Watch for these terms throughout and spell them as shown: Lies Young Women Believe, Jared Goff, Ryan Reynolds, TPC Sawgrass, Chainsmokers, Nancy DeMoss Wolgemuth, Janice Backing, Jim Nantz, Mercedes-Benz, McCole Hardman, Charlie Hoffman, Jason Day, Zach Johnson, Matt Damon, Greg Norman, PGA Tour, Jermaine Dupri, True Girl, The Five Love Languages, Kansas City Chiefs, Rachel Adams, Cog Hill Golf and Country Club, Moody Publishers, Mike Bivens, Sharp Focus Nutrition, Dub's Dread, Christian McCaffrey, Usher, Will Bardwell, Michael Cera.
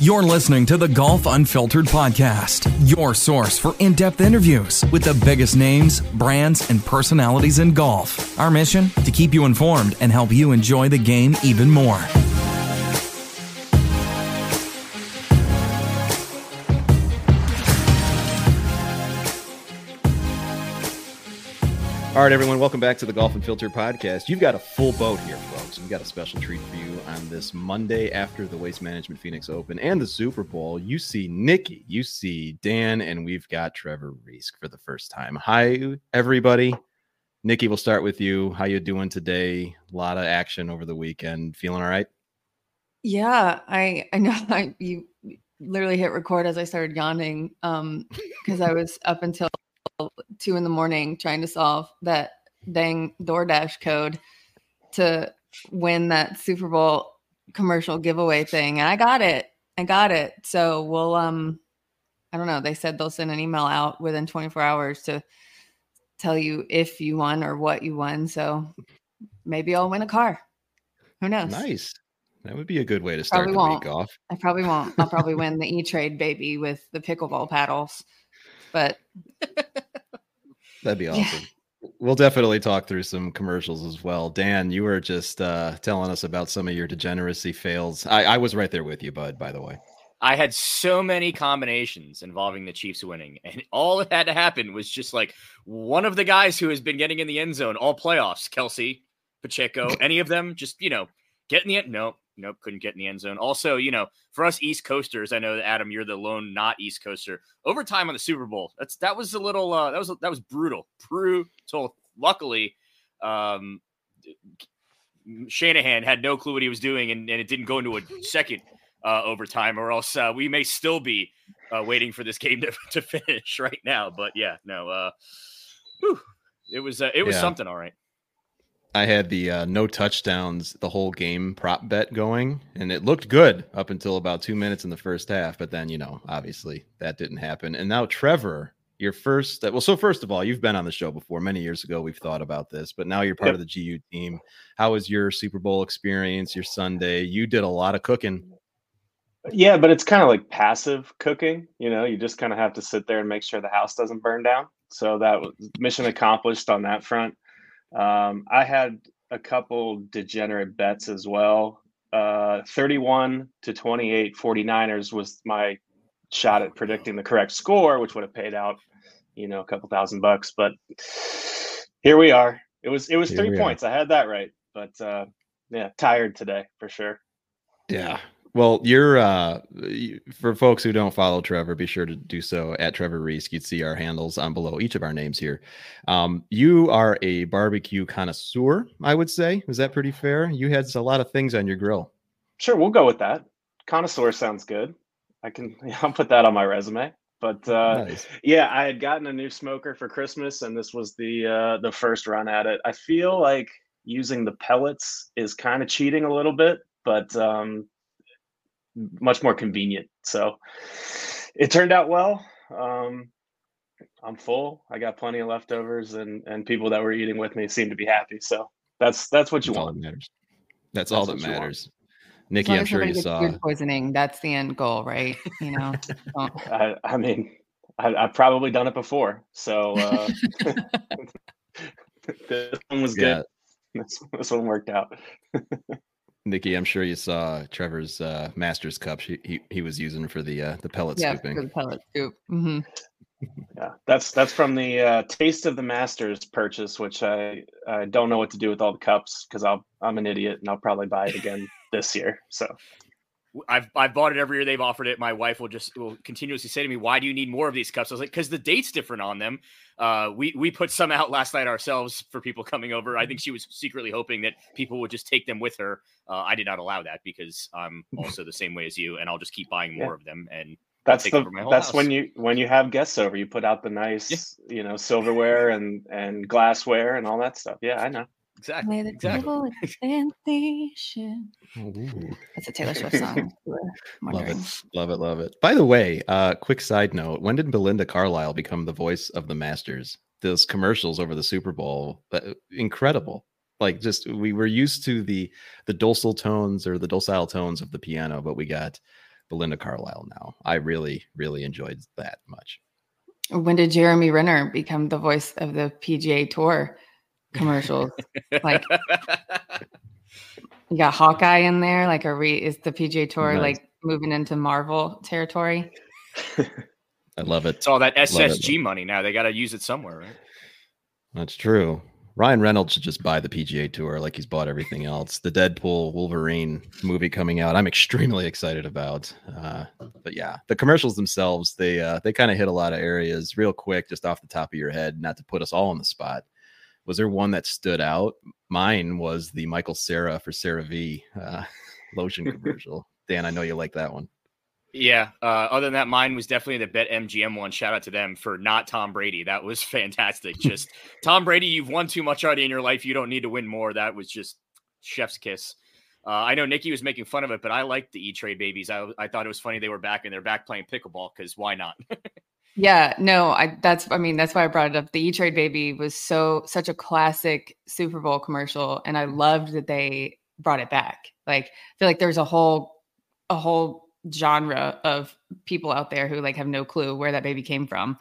You're listening to the Golf Unfiltered Podcast, your source for in-depth interviews with the biggest names, brands, and personalities in golf. Our mission, to keep you informed and help you enjoy the game even more. All right, everyone, welcome back to the Golf Unfiltered Podcast. You've got a full boat here, folks. We've got a special treat for you on this Monday after the Waste Management Phoenix Open and the Super Bowl. You see Nikki, you see Dan, and we've got Trevor Reaske for the first time. Hi, everybody. Nikki, we'll start with you. How you doing today? A lot of action over the weekend. Feeling all right? Yeah, I know. You literally hit record as I started yawning because I was up until 2 a.m. trying to solve that dang DoorDash code to win that Super Bowl commercial giveaway thing. And I got it. So we'll, I don't know. They said they'll send an email out within 24 hours to tell you if you won or what you won. So maybe I'll win a car. Who knows? Nice. That would be a good way to start the week off. I probably won't. I'll probably win the E-Trade baby with the pickleball paddles, but that'd be awesome. Yeah. We'll definitely talk through some commercials as well. Dan, you were just telling us about some of your degeneracy fails. I was right there with you, bud, by the way. I had so many combinations involving the Chiefs winning, and all that had to happen was just like one of the guys who has been getting in the end zone all playoffs, Kelce, Pacheco, any of them, just, get in the end. Nope, couldn't get in the end zone. Also, for us East Coasters, I know that, Adam, you're the lone not East Coaster. Overtime on the Super Bowl. That was a little. That was brutal. Brutal. Luckily, Shanahan had no clue what he was doing, and it didn't go into a second overtime, or else we may still be waiting for this game to finish right now. But yeah, no. It was something, all right. I had the no touchdowns the whole game prop bet going, and it looked good up until about 2 minutes in the first half. But then, obviously that didn't happen. And now, Trevor, your first. Well, so first of all, you've been on the show before many years ago. We've thought about this, but now you're part of the GU team. How was your Super Bowl experience, your Sunday? You did a lot of cooking. Yeah, but it's kind of like passive cooking. You just kind of have to sit there and make sure the house doesn't burn down. So that was mission accomplished on that front. I had a couple degenerate bets as well. 31-28 49ers was my shot at predicting the correct score, which would have paid out, a couple $1,000 bucks, but here we are. It was 3 points. I had that right, but, tired today for sure. Yeah. Well, you're for folks who don't follow Trevor, be sure to do so at Trevor Reaske. You'd see our handles on below each of our names here. You are a barbecue connoisseur, I would say. Is that pretty fair? You had a lot of things on your grill. Sure, we'll go with that. Connoisseur sounds good. I'll put that on my resume. But nice. Yeah, I had gotten a new smoker for Christmas, and this was the first run at it. I feel like using the pellets is kind of cheating a little bit, but much more convenient. So it turned out well. I'm full. I got plenty of leftovers, and people that were eating with me seem to be happy. So that's what you want. That's all that matters. Nikki, I'm sure you saw food poisoning. That's the end goal, right? I've probably done it before. So this one was good. Yeah. This one worked out. Nikki, I'm sure you saw Trevor's Masters Cup he was using for the pellet scooping. Yeah, for the pellet scoop. Mm-hmm. Yeah, that's from the Taste of the Masters purchase, which I don't know what to do with all the cups because I'm an idiot and I'll probably buy it again this year. So I've bought it every year they've offered it. My wife will continuously say to me, "Why do you need more of these cups?" I was like, "Because the date's different on them." We put some out last night ourselves for people coming over. I think she was secretly hoping that people would just take them with her. I did not allow that because I'm also the same way as you, and I'll just keep buying more of them. And that's when you have guests over, you put out the nice silverware and glassware and all that stuff. Yeah, I know. Exactly. That's a Taylor Swift song. Love it. By the way, quick side note: when did Belinda Carlisle become the voice of the Masters? Those commercials over the Super Bowl, incredible. Like, just we were used to the docile tones of the piano, but we got Belinda Carlisle now. I really, really enjoyed that much. When did Jeremy Renner become the voice of the PGA Tour commercials? Like, you got Hawkeye in there. Like, is the PGA Tour nice, like moving into Marvel territory? I love it. It's all that SSG money now. They got to use it somewhere, right? That's true. Ryan Reynolds should just buy the PGA Tour like he's bought everything else. The Deadpool, Wolverine movie coming out, I'm extremely excited about. But yeah, the commercials themselves, they kind of hit a lot of areas real quick, just off the top of your head, not to put us all on the spot. Was there one that stood out? Mine was the Michael Cera for CeraVe lotion commercial. Dan, I know you like that one. Yeah. Other than that, mine was definitely the BetMGM one. Shout out to them for not Tom Brady. That was fantastic. Just Tom Brady, you've won too much already in your life. You don't need to win more. That was just chef's kiss. I know Nikki was making fun of it, but I liked the E-Trade babies. I thought it was funny. They were back and they're back playing pickleball. Cause why not? Yeah, no, that's why I brought it up. The E-Trade baby was such a classic Super Bowl commercial. And I loved that they brought it back. Like, I feel like there's a whole genre of people out there who like have no clue where that baby came from,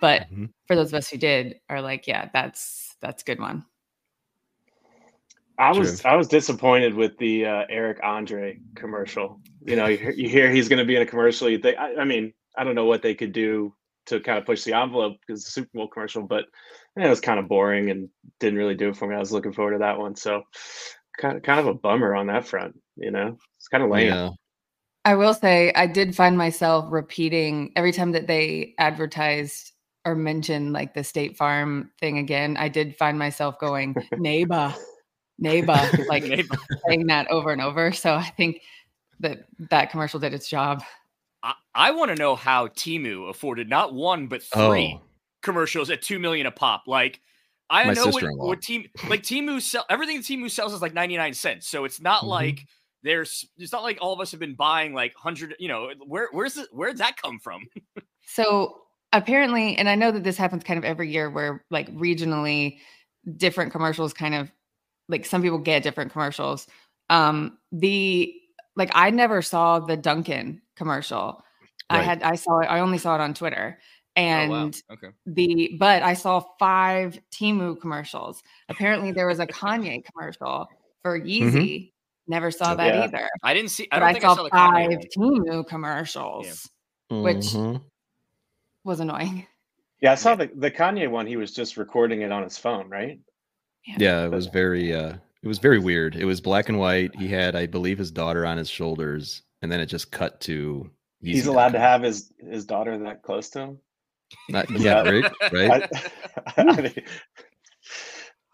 but for those of us who did, are like, yeah, that's a good one. I was disappointed with the Eric Andre commercial. You know, you hear he's going to be in a commercial. You think, I mean, I don't know what they could do to kind of push the envelope because it's a Super Bowl commercial, but it was kind of boring and didn't really do it for me. I was looking forward to that one, so kind of a bummer on that front. You know, it's kind of lame. Yeah. I will say I did find myself repeating every time that they advertised or mentioned like the State Farm thing again. I did find myself going, neighbor, like saying that over and over. So I think that commercial did its job. I want to know how Temu afforded not one, but three commercials at $2 million a pop. Like, I My know what Temu, like Temu sell everything Temu sells is like 99 cents. So it's not like, it's not like all of us have been buying like 100, you know, where'd that come from? So apparently, and I know that this happens kind of every year where like regionally different commercials kind of like some people get different commercials. I never saw the Dunkin' commercial. Right. I only saw it on Twitter. And but I saw 5 Temu commercials. Apparently there was a Kanye commercial for Yeezy. Mm-hmm. Never saw that either. I didn't see. I saw 5 Temu commercials, which was annoying. Yeah, I saw the Kanye one. He was just recording it on his phone, right? Yeah, it was very. It was very weird. It was black and white. He had, I believe, his daughter on his shoulders, and then it just cut to. He's allowed to have his daughter that close to him. Right. I mean,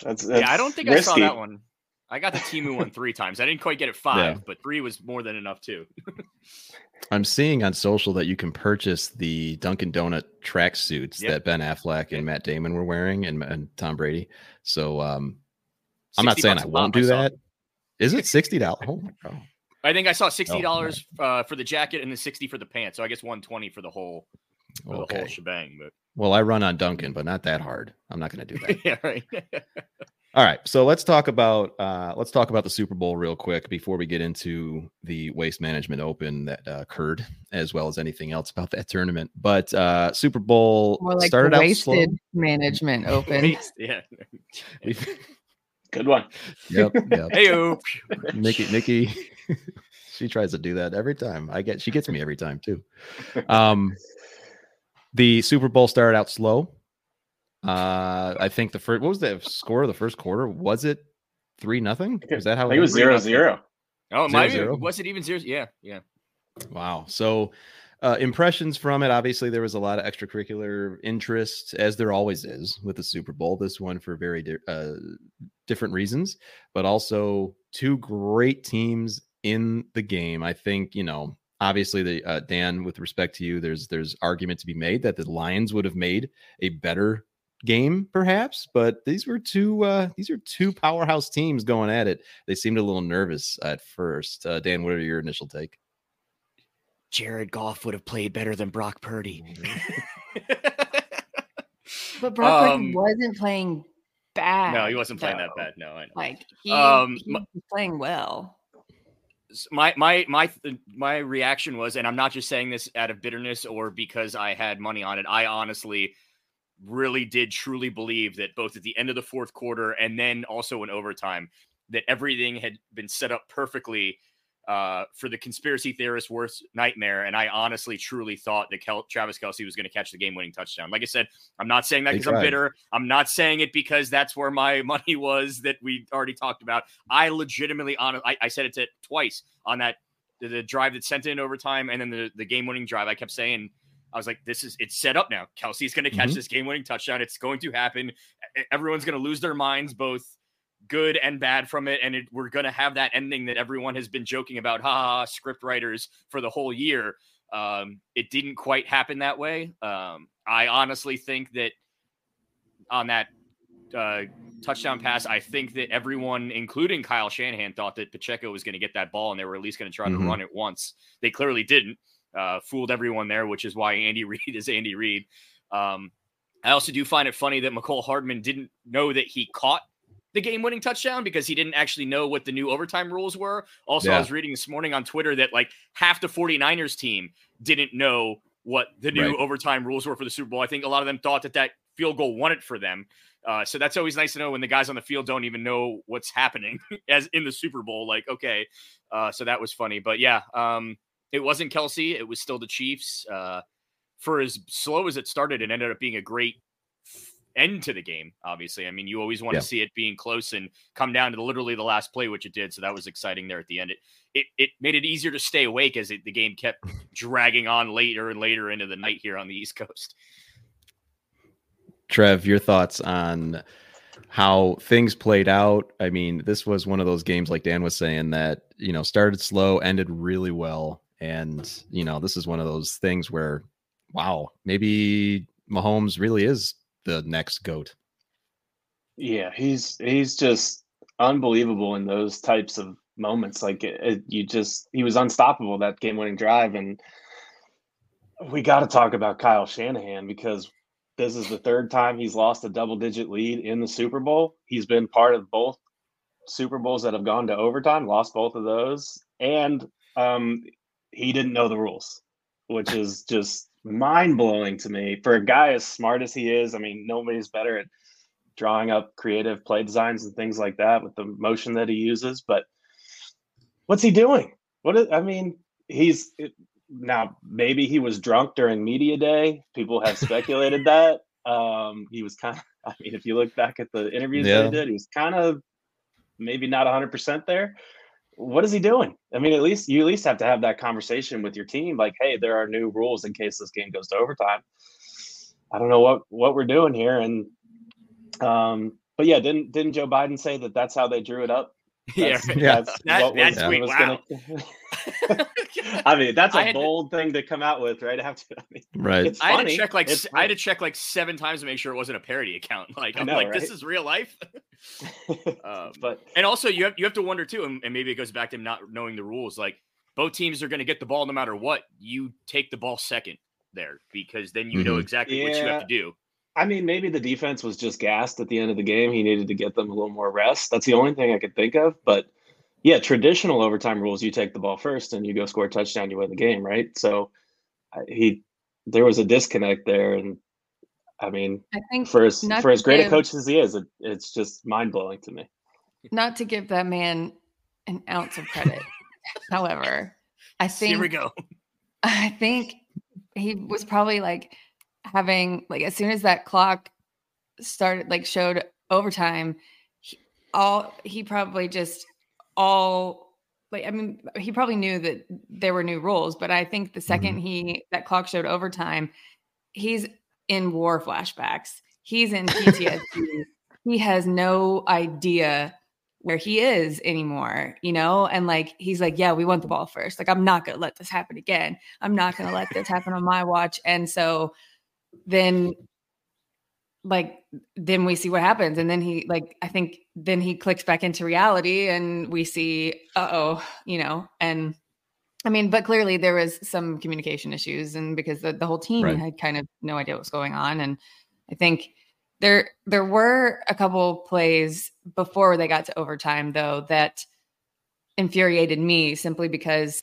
that's I don't think risky. I saw that one. I got the Temu one 3 times. I didn't quite get it 5, but 3 was more than enough too. I'm seeing on social that you can purchase the Dunkin' Donut tracksuits that Ben Affleck and Matt Damon were wearing and Tom Brady. So I'm not saying I won't do that. Is it $60? Oh my God. I think I saw $60 for the jacket and the $60 for the pants. So I guess $120 for the whole. The whole shebang. But I run on Dunkin', but not that hard. I'm not going to do that. Yeah, right. All right, so let's talk about the Super Bowl real quick before we get into the Waste Management Open that occurred, as well as anything else about that tournament. But Super Bowl started out slow. Wasted Management Open. Yeah. Good one. Yep. Hey-o. Nikki. She tries to do that every time. She gets me every time too. The Super Bowl started out slow. I think what was the score of the first quarter? Was it 3-0? Is that how it was? 0-0. Oh, it might be. Was it even 0? Yeah. Wow. So, impressions from it. Obviously, there was a lot of extracurricular interest, as there always is with the Super Bowl. This one for very different reasons, but also 2 great teams in the game. I think, you know, obviously, Dan, with respect to you, there's argument to be made that the Lions would have made a better game, perhaps, but these are two powerhouse teams going at it. They seemed a little nervous at first. Dan, what are your initial take? Jared Goff would have played better than Brock Purdy. But Brock Purdy wasn't playing bad. No, he wasn't playing that bad. No, I know. Like he was playing well. my reaction was, and I'm not just saying this out of bitterness or because I had money on it. I honestly really did truly believe that both at the end of the fourth quarter and then also in overtime, that everything had been set up perfectly for the conspiracy theorist's worst nightmare. And I honestly, truly thought that Travis Kelce was going to catch the game-winning touchdown. Like I said, I'm not saying that because I'm bitter. I'm not saying it because that's where my money was that we already talked about. I legitimately, I said it twice on that, the drive that sent in overtime and then the game-winning drive. I kept saying, I was like, it's set up now. Kelce's going to catch this game-winning touchdown. It's going to happen. Everyone's going to lose their minds, both good and bad from it. And we're going to have that ending that everyone has been joking about, script writers for the whole year. It didn't quite happen that way. I honestly think that on that touchdown pass, I think that everyone, including Kyle Shanahan, thought that Pacheco was going to get that ball and they were at least going to try to run it once. They clearly didn't. Fooled everyone there, which is why Andy Reid is Andy Reid. I also do find it funny that McCole Hardman didn't know that he caught the game-winning touchdown because he didn't actually know what the new overtime rules were. Also, I was reading this morning on Twitter that like half the 49ers team didn't know what the new overtime rules were for the Super Bowl. I think a lot of them thought that field goal won it for them. So that's always nice to know when the guys on the field don't even know what's happening as in the Super Bowl. Like, okay. So that was funny, but yeah, it wasn't Kelce. It was still the Chiefs. For as slow as it started, it ended up being a great end to the game, obviously. I mean, you always want to see it being close and come down to literally the last play, which it did. So that was exciting there at the end. It made it easier to stay awake as the game kept dragging on later and later into the night here on the East Coast. Trev, your thoughts on how things played out? I mean, this was one of those games, like Dan was saying, that, you know, started slow, ended really well. And, you know, this is one of those things where, wow, maybe Mahomes really is the next GOAT. Yeah, he's just unbelievable in those types of moments. Like he was unstoppable, that game-winning drive. And we got to talk about Kyle Shanahan, because this is the third time he's lost a double-digit lead in the Super Bowl. He's been part of both Super Bowls that have gone to overtime, lost both of those, and he didn't know the rules, which is just mind-blowing to me. For a guy as smart as he is, I mean, nobody's better at drawing up creative play designs and things like that with the motion that he uses. But what's he doing? Now, maybe he was drunk during media day. People have speculated that. He was kind of, if you look back at the interviews that he did, he was kind of maybe not 100% there. What is he doing? I mean, at least have to have that conversation with your team. Like, hey, there are new rules in case this game goes to overtime. I don't know what we're doing here. And, but yeah, didn't Joe Biden say that that's how they drew it up? Wow. I mean, that's a bold thing to come out with right after. I mean, right. It's funny. I had to check like 7 times to make sure it wasn't a parody account. Like, right? This is real life. And also you have to wonder too, and maybe it goes back to him not knowing the rules. Like, both teams are going to get the ball no matter what. You take the ball second there, because then you know exactly what you have to do. I mean, maybe the defense was just gassed at the end of the game. He needed to get them a little more rest. That's the only thing I could think of. But yeah, traditional overtime rules, you take the ball first and you go score a touchdown, you win the game, right? So there was a disconnect there. And I mean, I think for as great a coach as he is, it's just mind-blowing to me. Not to give that man an ounce of credit. However, I think he was probably like, having like, as soon as that clock started, like showed overtime, he probably knew that there were new rules, but I think the second that clock showed overtime, he's in war flashbacks. He's in PTSD. He has no idea where he is anymore, you know? And like, he's like, yeah, we want the ball first. Like, I'm not going to let this happen again. I'm not going to let this happen on my watch. And so then we see what happens. And then he clicks back into reality and we see, you know, and I mean, but clearly there was some communication issues, and because the whole team had kind of no idea what was going on. And I think there were a couple plays before they got to overtime though, that infuriated me simply because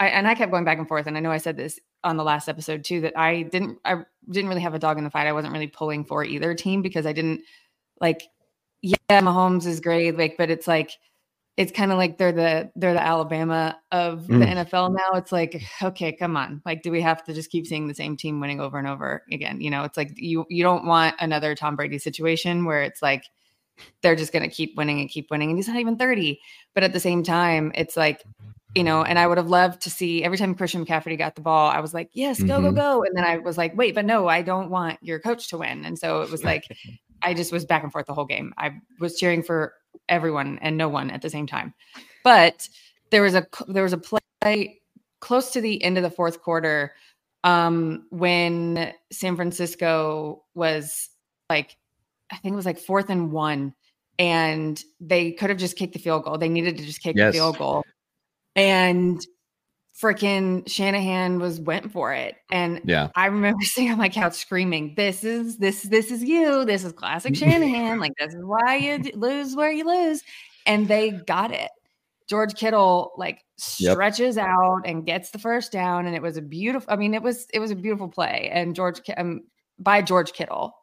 I kept going back and forth. And I know I said this on the last episode too, that I didn't really have a dog in the fight. I wasn't really pulling for either team because I didn't like, yeah, Mahomes is great. Like, but it's like, it's kind of like they're the Alabama of the NFL now. It's like, okay, come on. Like, do we have to just keep seeing the same team winning over and over again? You know, it's like you don't want another Tom Brady situation where it's like they're just going to keep winning. And he's not even 30. But at the same time, it's like, you know, and I would have loved to see every time Christian McCaffrey got the ball, I was like, yes, go. And then I was like, wait, but no, I don't want your coach to win. And so it was like, I just was back and forth the whole game. I was cheering for everyone and no one at the same time. But there was a play close to the end of the fourth quarter when San Francisco was like, I think it was like 4th and 1, and they could have just kicked the field goal. They needed to just kick the field goal. And freaking Shanahan went for it. And I remember sitting on my couch screaming, this is you. This is classic Shanahan. Like, this is why you lose where you lose. And they got it. George Kittle like stretches out and gets the first down. And it was a beautiful, I mean, it was a beautiful play. And by George Kittle,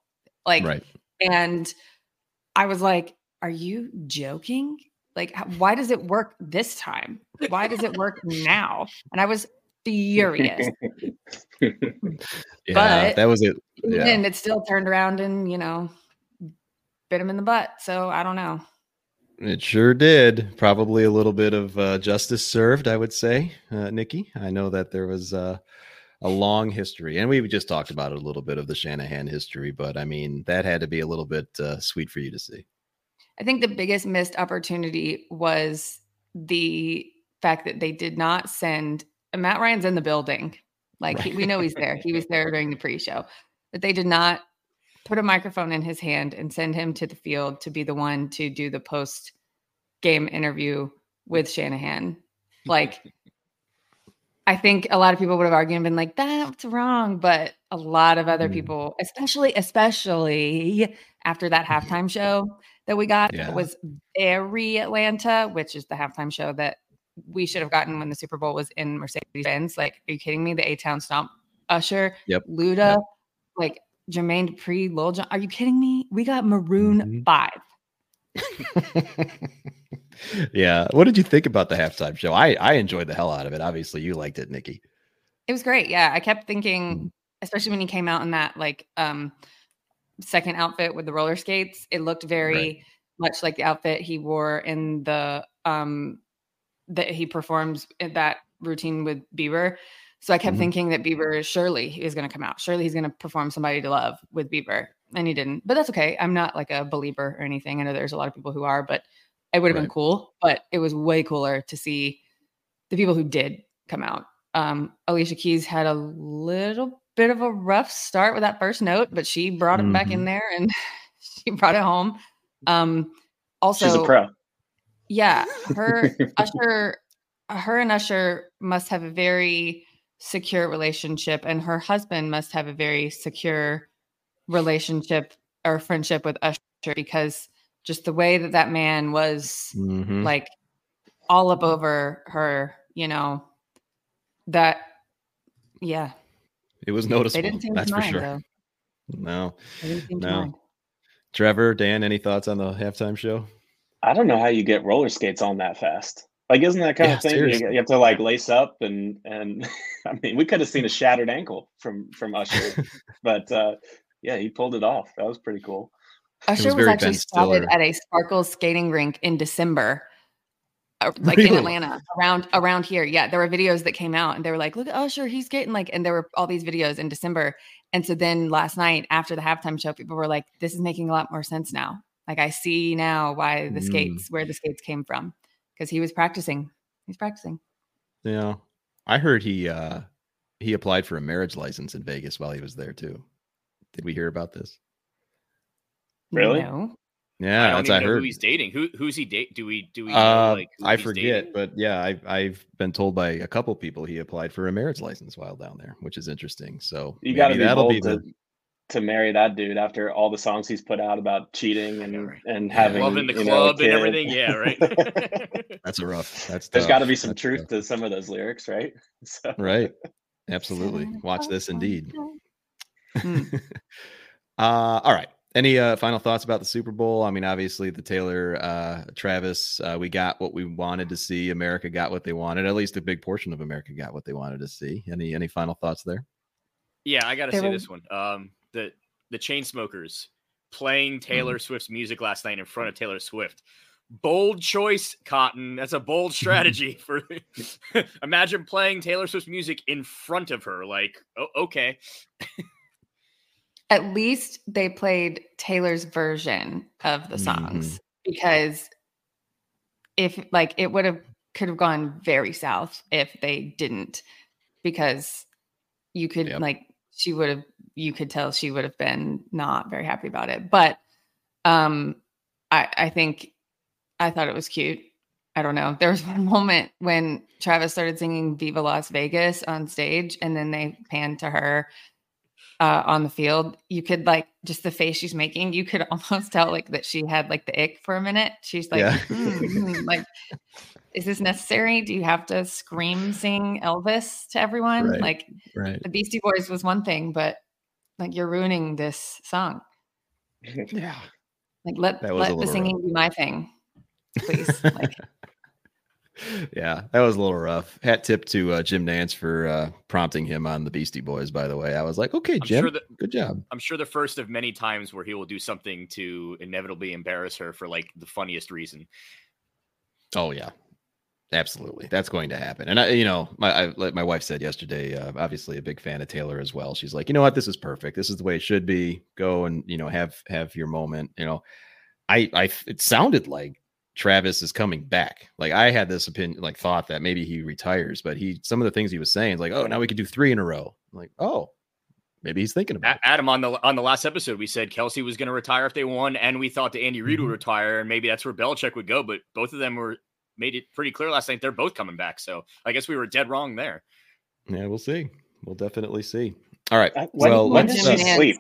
like, right. And I was like, are you joking? Like, why does it work this time? Why does it work now? And I was furious. But that was it. Yeah. And it still turned around and, you know, bit him in the butt. So I don't know. It sure did. Probably a little bit of justice served, I would say, Nikki. I know that there was a long history. And we just talked about it a little bit of the Shanahan history. But, I mean, that had to be a little bit sweet for you to see. I think the biggest missed opportunity was the fact that they did not send Matt Ryan's in the building. Like we know he's there. He was there during the pre-show, but they did not put a microphone in his hand and send him to the field to be the one to do the post game interview with Shanahan. Like, I think a lot of people would have argued and been like, that's wrong. But a lot of other people, especially after that halftime show, that we got was very Atlanta, which is the halftime show that we should have gotten when the Super Bowl was in Mercedes-Benz. Like, are you kidding me? The A-Town Stomp, Usher, Luda, like Jermaine Dupri, Lil Jon. Are you kidding me? We got Maroon 5. Yeah. What did you think about the halftime show? I enjoyed the hell out of it. Obviously, you liked it, Nikki. It was great. Yeah. I kept thinking, especially when he came out in that, like, second outfit with the roller skates, it looked very much like the outfit he wore in the that he performs in that routine with Bieber. So I kept thinking that Bieber surely is going to come out. Surely he's going to perform Somebody to Love with Bieber, and he didn't. But that's okay. I'm not like a believer or anything. I know there's a lot of people who are, but it would have been cool. But it was way cooler to see the people who did come out. Alicia Keys had a little bit of a rough start with that first note, but she brought it back in there and she brought it home. Also, she's a pro. Yeah, her Usher must have a very secure relationship, and her husband must have a very secure relationship or friendship with Usher, because just the way that man was like all up over her, you know, that it was noticeable. They didn't seem that's to mind, for sure. Though. No, no. Trevor, Dan, any thoughts on the halftime show? I don't know how you get roller skates on that fast. Like, isn't that kind of thing you have to like lace up and I mean, we could have seen a shattered ankle from Usher, but he pulled it off. That was pretty cool. Usher was actually spotted at a Sparkles skating rink in December. Like really? In Atlanta around here. Yeah. There were videos that came out and they were like, look at Usher, he's skating like, and there were all these videos in December. And so then last night after the halftime show, people were like, this is making a lot more sense now. Like, I see now why the skates, where the skates came from. Cause he was practicing. He's practicing. Yeah. I heard he applied for a marriage license in Vegas while he was there too. Did we hear about this? Really? No. Yeah, I don't even know who he's dating. Who's he date? Do we? Know, like, I forget, dating? But yeah, I've been told by a couple people he applied for a marriage license while down there, which is interesting. So you got to be that'll be the to marry that dude after all the songs he's put out about cheating and having love in the club and everything. Yeah. Right. There's got to be some truth to some of those lyrics. Right. So. Right. Absolutely. Watch this indeed. All right. Any final thoughts about the Super Bowl? I mean, obviously the Taylor, Travis, we got what we wanted to see. America got what they wanted. At least a big portion of America got what they wanted to see. Any final thoughts there? Yeah. I got to say this one. The Chainsmokers playing Taylor Swift's music last night in front of Taylor Swift. Bold choice, Cotton. That's a bold strategy. For imagine playing Taylor Swift's music in front of her. Like, oh, okay. At least they played Taylor's version of the songs, because if like it could have gone very south if they didn't, because you could you could tell she would have been not very happy about it. But I thought it was cute. I don't know. There was one moment when Travis started singing Viva Las Vegas on stage, and then they panned to her on the field. You could just the face she's making, you could almost tell that she had the ick for a minute. She's like, is this necessary? Do you have to scream, sing Elvis to everyone? The Beastie Boys was one thing, but you're ruining this song. Yeah. Let the singing rough. Be my thing, please. Yeah, that was a little rough. Hat tip to Jim Nantz for prompting him on the Beastie Boys, by the way. I was like, okay, Jim, good job. I'm sure the first of many times where he will do something to inevitably embarrass her for the funniest reason. Oh, yeah. Absolutely. That's going to happen. And my wife said yesterday, obviously a big fan of Taylor as well. She's like, you know what? This is perfect. This is the way it should be. Go and, have your moment. It sounded like Travis is coming back. I had this opinion, thought that maybe he retires, but some of the things he was saying, oh, now we could do 3 in a row. I'm like, oh, maybe he's thinking about it. Adam, on the last episode, we said Kelce was going to retire if they won, and we thought that Andy Reid would retire, and maybe that's where Belichick would go. But both of them made it pretty clear last night they're both coming back. So I guess we were dead wrong there. Yeah, we'll see. We'll definitely see. All right. When does she sleep?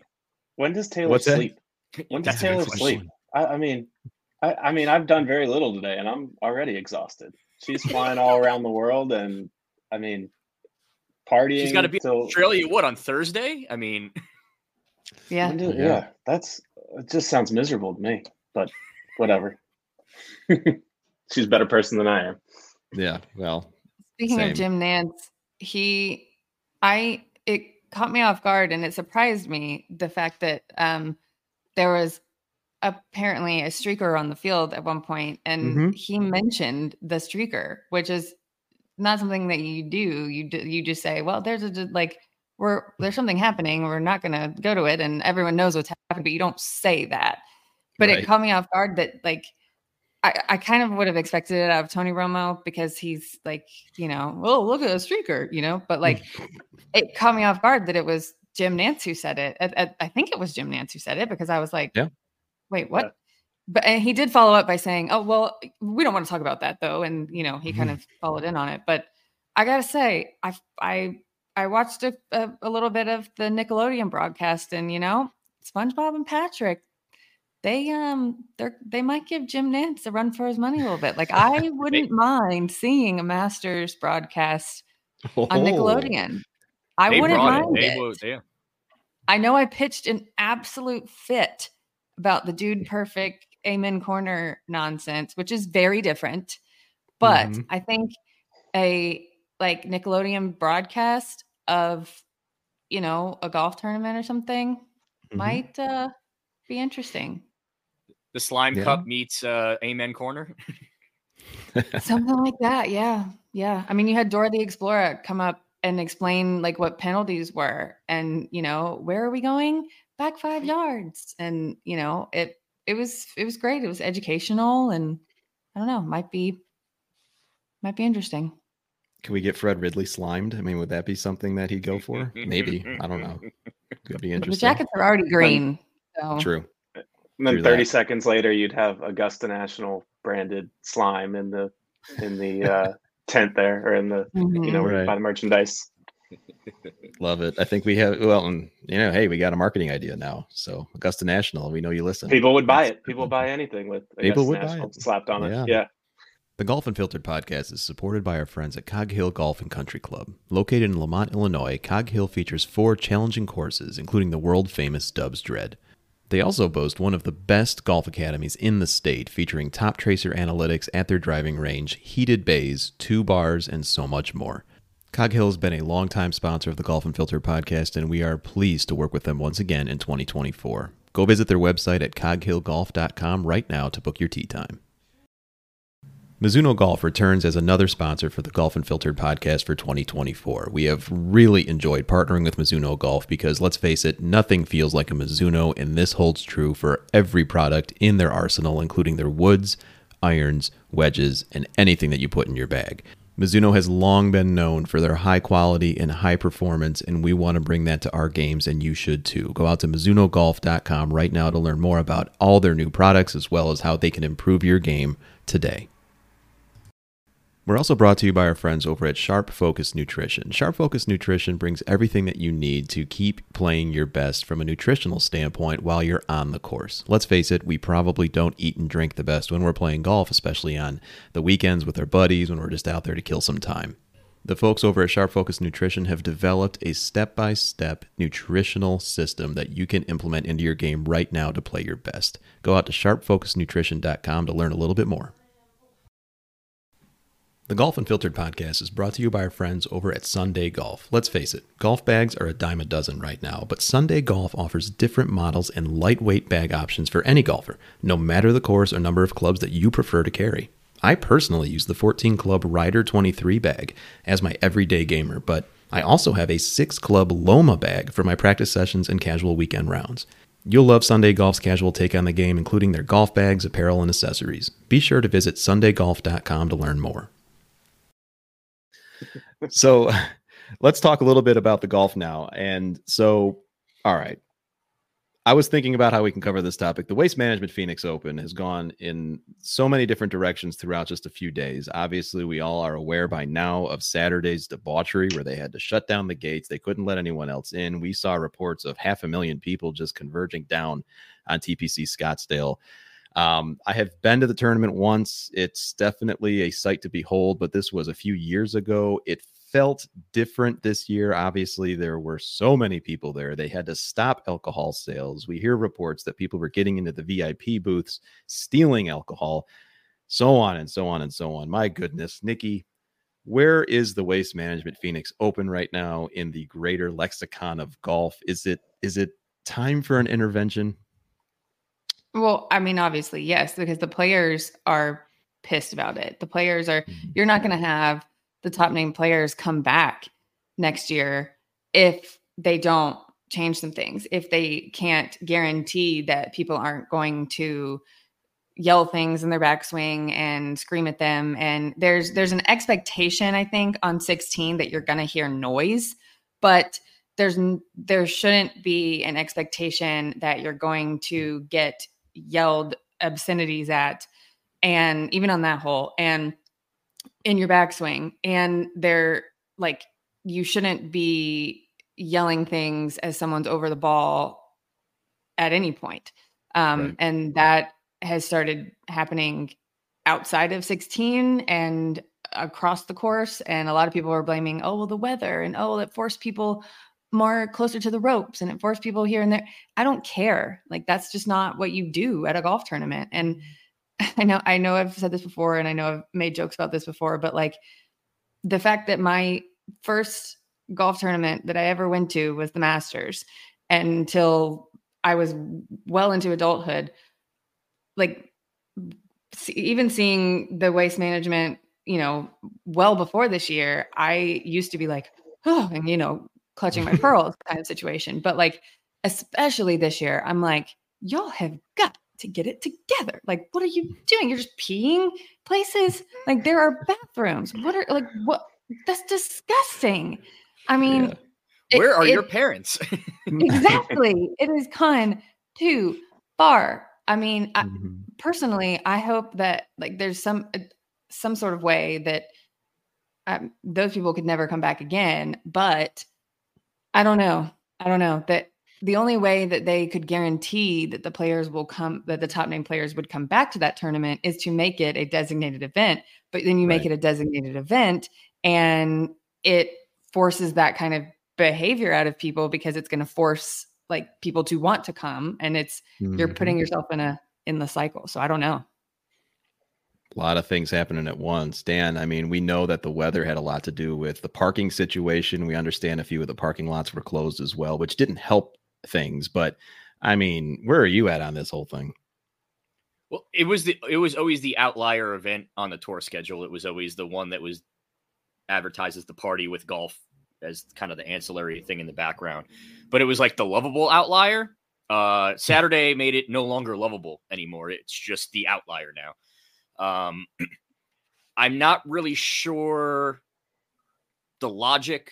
When does Taylor sleep? When does Taylor sleep? I mean, I've done very little today, and I'm already exhausted. She's flying all around the world, and partying. She's got to be in Australia. What, on Thursday? Yeah. Yeah, it just sounds miserable to me, but whatever. She's a better person than I am. Yeah, well. Speaking of Jim Nantz, it caught me off guard, and it surprised me, the fact that there was apparently a streaker on the field at one point, and he mentioned the streaker, which is not something that you do. You just say, well, there's something happening. We're not going to go to it, and everyone knows what's happening, but you don't say that. But it caught me off guard that I kind of would have expected it out of Tony Romo, because he's oh, look at a streaker, but it caught me off guard that it was Jim Nantz who said it. I think it was Jim Nantz who said it, because I was like, yeah. Wait, what? Yeah. But and he did follow up by saying, oh, well, we don't want to talk about that, though. And, he kind of followed in on it. But I got to say, I watched a little bit of the Nickelodeon broadcast, and, SpongeBob and Patrick, they might give Jim Nantz a run for his money a little bit. I wouldn't mind seeing a Masters broadcast on Nickelodeon. I wouldn't mind it. I know I pitched an absolute fit about the Dude Perfect Amen Corner nonsense, which is very different. But I think a Nickelodeon broadcast of, a golf tournament or something might be interesting. The Slime Cup meets Amen Corner. Something like that. Yeah. Yeah. I mean, you had Dora the Explorer come up and explain what penalties were, and, where are we going? Back 5 yards. And it was great. It was educational, and I don't know, might be interesting. Can we get Fred Ridley slimed? I mean, would that be something that he'd go for? Maybe. I don't know. Could be interesting. The jackets are already green. So. True. And then 30 seconds later, you'd have Augusta National branded slime in the tent there, or in the by the merchandise. Love it. I think we have, well, and you know, hey, we got a marketing idea now. So Augusta National, we know you listen. People would buy it. People buy anything with Augusta National slapped on it. Yeah. The Golf Unfiltered podcast is supported by our friends at Cog Hill Golf and Country Club. Located in Lamont, Illinois, Cog Hill features 4 challenging courses, including the world-famous Dub's Dread. They also boast one of the best golf academies in the state, featuring top tracer analytics at their driving range, heated bays, 2 bars, and so much more. Cog Hill has been a longtime sponsor of the Golf Unfiltered podcast, and we are pleased to work with them once again in 2024. Go visit their website at coghillgolf.com right now to book your tee time. Mizuno Golf returns as another sponsor for the Golf Unfiltered podcast for 2024. We have really enjoyed partnering with Mizuno Golf because, let's face it, nothing feels like a Mizuno, and this holds true for every product in their arsenal, including their woods, irons, wedges, and anything that you put in your bag. Mizuno has long been known for their high quality and high performance, and we want to bring that to our games, and you should too. Go out to MizunoGolf.com right now to learn more about all their new products as well as how they can improve your game today. We're also brought to you by our friends over at Sharp Focus Nutrition. Sharp Focus Nutrition brings everything that you need to keep playing your best from a nutritional standpoint while you're on the course. Let's face it, we probably don't eat and drink the best when we're playing golf, especially on the weekends with our buddies when we're just out there to kill some time. The folks over at Sharp Focus Nutrition have developed a step-by-step nutritional system that you can implement into your game right now to play your best. Go out to sharpfocusnutrition.com to learn a little bit more. The Golf Unfiltered podcast is brought to you by our friends over at Sunday Golf. Let's face it, golf bags are $10 right now, but Sunday Golf offers different models and lightweight bag options for any golfer, no matter the course or number of clubs that you prefer to carry. I personally use the 14-club Ryder 23 bag as my everyday gamer, but I also have a 6-club Loma bag for my practice sessions and casual weekend rounds. You'll love Sunday Golf's casual take on the game, including their golf bags, apparel, and accessories. Be sure to visit sundaygolf.com to learn more. So let's talk a little bit about the golf now. And so, all right, I was thinking about how we can cover this topic. The Waste Management Phoenix Open has gone in so many different directions throughout just a few days. Obviously, we all are aware by now of Saturday's debauchery where they had to shut down the gates. They couldn't let anyone else in. We saw reports of 500,000 people just converging down on TPC Scottsdale. I have been to the tournament once. It's definitely a sight to behold, but this was a few years ago. It felt different this year. Obviously, there were so many people there. They had to stop alcohol sales. We hear reports that people were getting into the VIP booths, stealing alcohol, so on and so on and so on. My goodness, Nikki, where is the Waste Management Phoenix Open right now in the greater lexicon of golf? Is it time for an intervention? Well, I mean, obviously, yes, because the players are pissed about it. The players are, you're not going to have the top name players come back next year if they don't change some things, if they can't guarantee that people aren't going to yell things in their backswing and scream at them. And there's an expectation, I think, on 16 that you're going to hear noise, but there shouldn't be an expectation that you're going to get yelled obscenities at, and even on that hole and in your backswing, and they're like, you shouldn't be yelling things as someone's over the ball at any point. Right. And that has started happening outside of 16 and across the course. And a lot of people are blaming, oh, well, the weather, and oh, it forced people more closer to the ropes and it forced people here and there. I don't care. Like, that's just not what you do at a golf tournament. And I know I've said this before, and I know I've made jokes about this before, but like, the fact that my first golf tournament that I ever went to was the Masters, until I was well into adulthood, like even seeing the Waste Management, you know, well before this year, I used to be like, oh, and you know, clutching my pearls kind of situation. But like, especially this year, I'm like, y'all have got to get it together. Like, what are you doing? You're just peeing places. Like, there are bathrooms. What? That's disgusting. I mean, where are your parents? Exactly. It has gone too far. I mean, personally, I hope that like there's some sort of way that those people could never come back again, but I don't know. I don't know that the only way that they could guarantee that the players will come, that the top name players would come back to that tournament, is to make it a designated event. But then you make it a designated event, and it forces that kind of behavior out of people, because it's going to force like people to want to come, and it's, you're putting yourself in the cycle. So I don't know. A lot of things happening at once, Dan. I mean, we know that the weather had a lot to do with the parking situation. We understand a few of the parking lots were closed as well, which didn't help things. But I mean, where are you at on this whole thing? Well, it was always the outlier event on the tour schedule. It was always the one that was advertised as the party with golf as kind of the ancillary thing in the background. But it was like the lovable outlier. Saturday made it no longer lovable anymore. It's just the outlier now. I'm not really sure the logic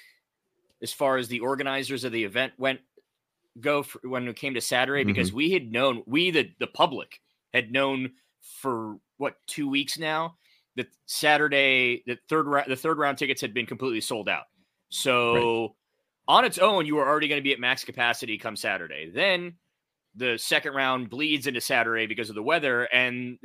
as far as the organizers of the event when it came to Saturday, because we had known, the public had known for 2 weeks now that Saturday, the third round tickets had been completely sold out. So on its own, you were already going to be at max capacity come Saturday. Then the second round bleeds into Saturday because of the weather, and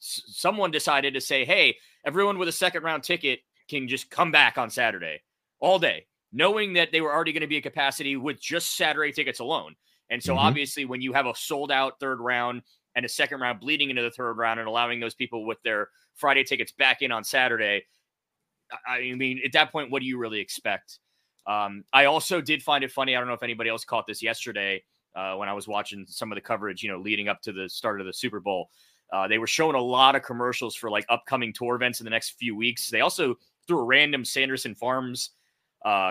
someone decided to say, hey, everyone with a second round ticket can just come back on Saturday all day, knowing that they were already going to be at capacity with just Saturday tickets alone. And so obviously when you have a sold out third round and a second round bleeding into the third round and allowing those people with their Friday tickets back in on Saturday, I mean, at that point, what do you really expect? I also did find it funny. I don't know if anybody else caught this yesterday when I was watching some of the coverage, leading up to the start of the Super Bowl. They were showing a lot of commercials for like upcoming tour events in the next few weeks. They also threw a random Sanderson Farms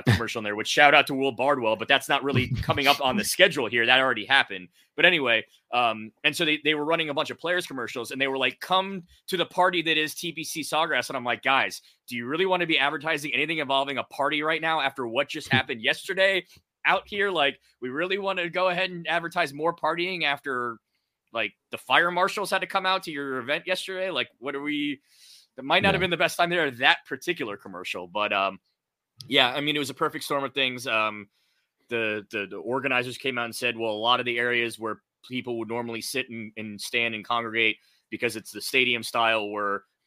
commercial in there, which shout out to Will Bardwell, but that's not really coming up on the schedule here. That already happened. But anyway, and so they were running a bunch of players commercials, and they were like, come to the party that is TPC Sawgrass. And I'm like, guys, do you really want to be advertising anything involving a party right now after what just happened yesterday out here? Like, we really want to go ahead and advertise more partying after like the fire marshals had to come out to your event yesterday. Like, that might not have been the best time there, that particular commercial, but yeah, I mean, it was a perfect storm of things. The organizers came out and said, well, a lot of the areas where people would normally sit and stand and congregate, because it's the stadium style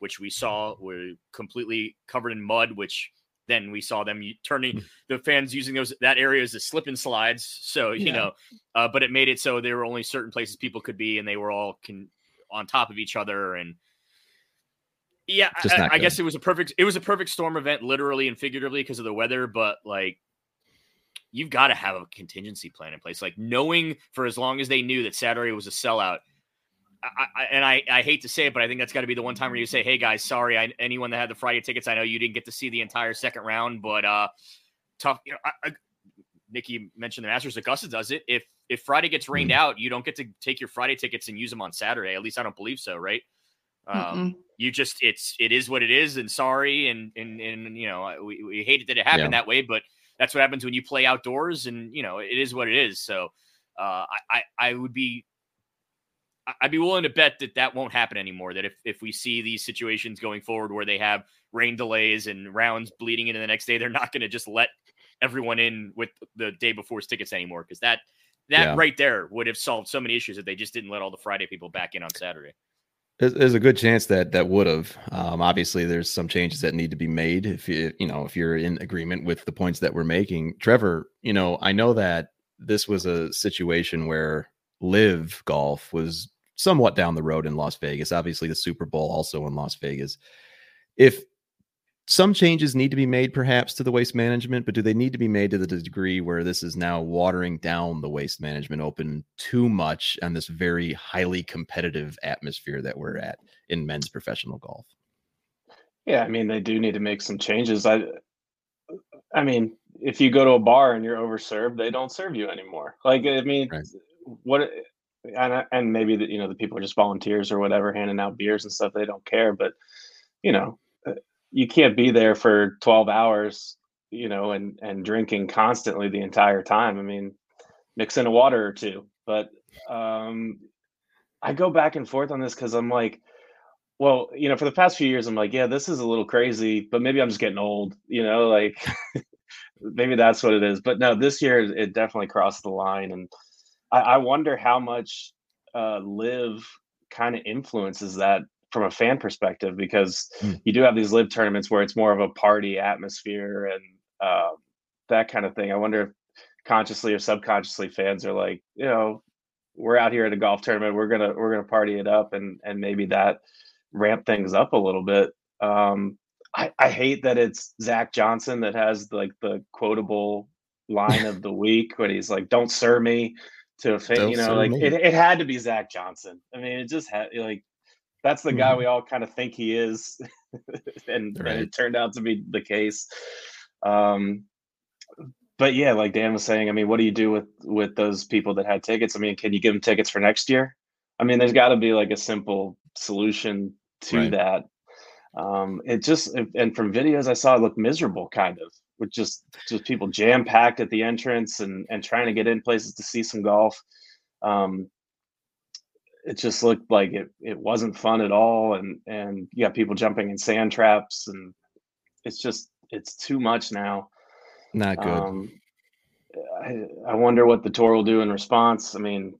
which we saw were completely covered in mud, which then we saw them turning the fans using that area as the slip and slides. So, but it made it so there were only certain places people could be, and they were all on top of each other. And yeah, I guess it was a perfect storm event, literally and figuratively, because of the weather. But like, you've got to have a contingency plan in place, like knowing for as long as they knew that Saturday was a sellout. I hate to say it, but I think that's got to be the one time where you say, hey, guys, sorry, anyone that had the Friday tickets, I know you didn't get to see the entire second round, but tough. Nikki mentioned the Masters. Augusta does it. If Friday gets rained out, you don't get to take your Friday tickets and use them on Saturday. At least I don't believe so, right? You just, it is what it is, and sorry. And we hated that it happened that way, but that's what happens when you play outdoors, and, it is what it is. So I'd be willing to bet that won't happen anymore. That if we see these situations going forward where they have rain delays and rounds bleeding into the next day, they're not going to just let everyone in with the day before's tickets anymore. Cause that right there would have solved so many issues if they just didn't let all the Friday people back in on Saturday. There's a good chance that would have. Obviously, there's some changes that need to be made if if you're in agreement with the points that we're making. Trevor, I know that this was a situation where Live Golf was somewhat down the road in Las Vegas. Obviously, the Super Bowl also in Las Vegas. If some changes need to be made, perhaps, to the Waste Management, but do they need to be made to the degree where this is now watering down the Waste Management Open too much on this very highly competitive atmosphere that we're at in men's professional golf? Yeah, I mean, they do need to make some changes. I mean, if you go to a bar and you're overserved, they don't serve you anymore. Like, I mean, what? And maybe the people are just volunteers or whatever, handing out beers and stuff. They don't care, but you can't be there for 12 hours, and drinking constantly the entire time. I mean, mix in a water or two, but I go back and forth on this because I'm like, well, for the past few years, I'm like, yeah, this is a little crazy, but maybe I'm just getting old, like maybe that's what it is. But no, this year it definitely crossed the line. And I wonder how much Live kind of influences that from a fan perspective, because you do have these Live tournaments where it's more of a party atmosphere and that kind of thing. I wonder if consciously or subconsciously fans are like, you know, we're out here at a golf tournament, we're gonna party it up, and maybe that ramp things up a little bit. I hate that it's Zach Johnson that has like the quotable line of the week when he's like, "Don't sir me," to a fan. You know, like it had to be Zach Johnson. I mean, it just had, like, that's the guy we all kind of think he is, and it turned out to be the case. But yeah, like Dan was saying, I mean, what do you do with those people that had tickets? I mean, can you give them tickets for next year? I mean, there's got to be like a simple solution to that. It just, and from videos I saw, it looked miserable, kind of, with just people jam packed at the entrance and trying to get in places to see some golf. It just looked like it wasn't fun at all. And you got people jumping in sand traps, and it's too much now. Not good. I wonder what the tour will do in response. I mean,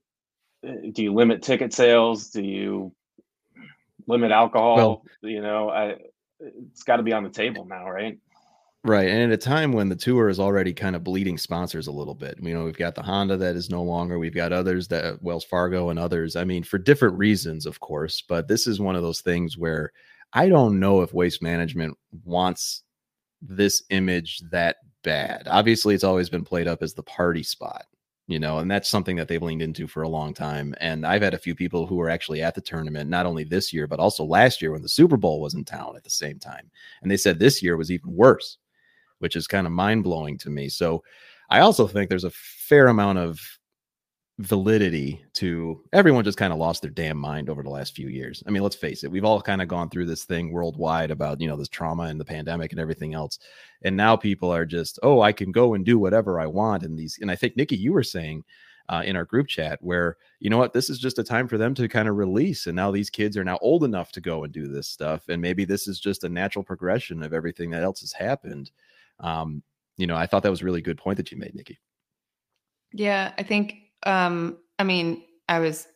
do you limit ticket sales? Do you limit alcohol? Well, you know, it's got to be on the table now, right? Right. And at a time when the tour is already kind of bleeding sponsors a little bit. You know, we've got the Honda that is no longer, we've got others, that Wells Fargo and others. I mean, for different reasons, of course, but this is one of those things where I don't know if Waste Management wants this image that bad. Obviously, it's always been played up as the party spot, you know, and that's something that they've leaned into for a long time. And I've had a few people who were actually at the tournament, not only this year, but also last year when the Super Bowl was in town at the same time. And they said this year was even worse, which is kind of mind blowing to me. So I also think there's a fair amount of validity to everyone just kind of lost their damn mind over the last few years. I mean, let's face it, we've all kind of gone through this thing worldwide about, you know, this trauma and the pandemic and everything else. And now people are just, oh, I can go and do whatever I want. And these, and I think, Nikki, you were saying in our group chat where, you know what, this is just a time for them to kind of release. And now these kids are now old enough to go and do this stuff. And maybe this is just a natural progression of everything that else has happened. You know, I thought that was a really good point that you made, Nikki. Yeah, I think, I mean, I was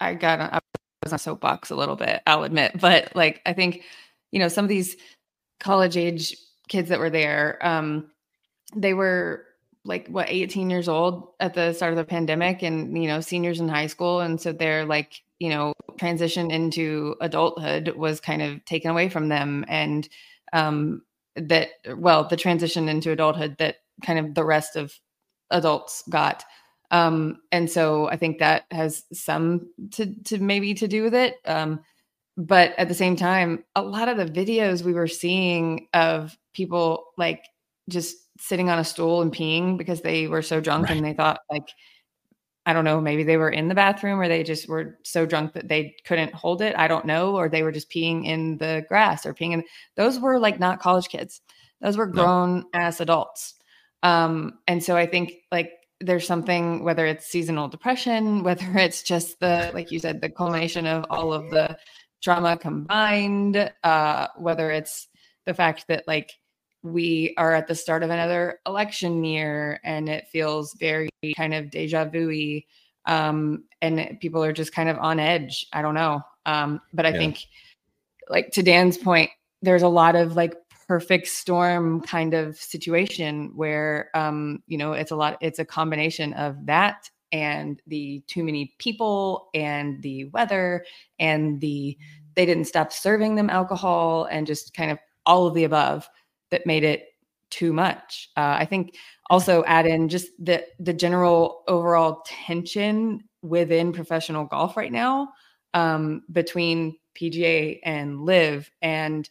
on a soapbox a little bit, I'll admit, but like, I think, you know, some of these college age kids that were there, they were like, what, 18 years old at the start of the pandemic, and, you know, seniors in high school. And so they're like, you know, transition into adulthood was kind of taken away from them. And, that, well, the transition into adulthood that kind of the rest of adults got. And so I think that has some to do with it. But at the same time, a lot of the videos we were seeing of people like just sitting on a stool and peeing because they were so drunk and they thought, like, I don't know, maybe they were in the bathroom or they just were so drunk that they couldn't hold it. I don't know. Or they were just peeing in the grass or peeing in. Those were like not college kids. Those were grown ass adults. And so I think like, there's something, whether it's seasonal depression, whether it's just the, like you said, the culmination of all of the drama combined, whether it's the fact that like we are at the start of another election year and it feels very kind of deja vu-y, and people are just kind of on edge. I don't know. But I think like to Dan's point, there's a lot of like perfect storm kind of situation where, you know, it's a combination of that and the too many people and the weather and they didn't stop serving them alcohol and just kind of all of the above that made it too much. I think also add in just the general overall tension within professional golf right now, between PGA and Live and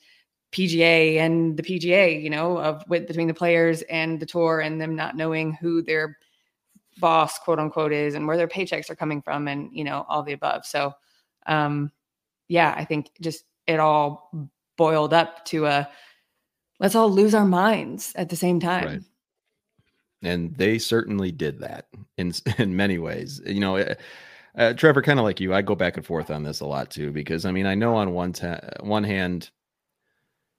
PGA and the PGA, you know, between the players and the tour and them not knowing who their boss, quote unquote, is and where their paychecks are coming from and, you know, all the above. So, I think just it all boiled up to let's all lose our minds at the same time. Right. And they certainly did that in many ways, you know, Trevor, kind of like you, I go back and forth on this a lot too, because I mean, I know on one hand,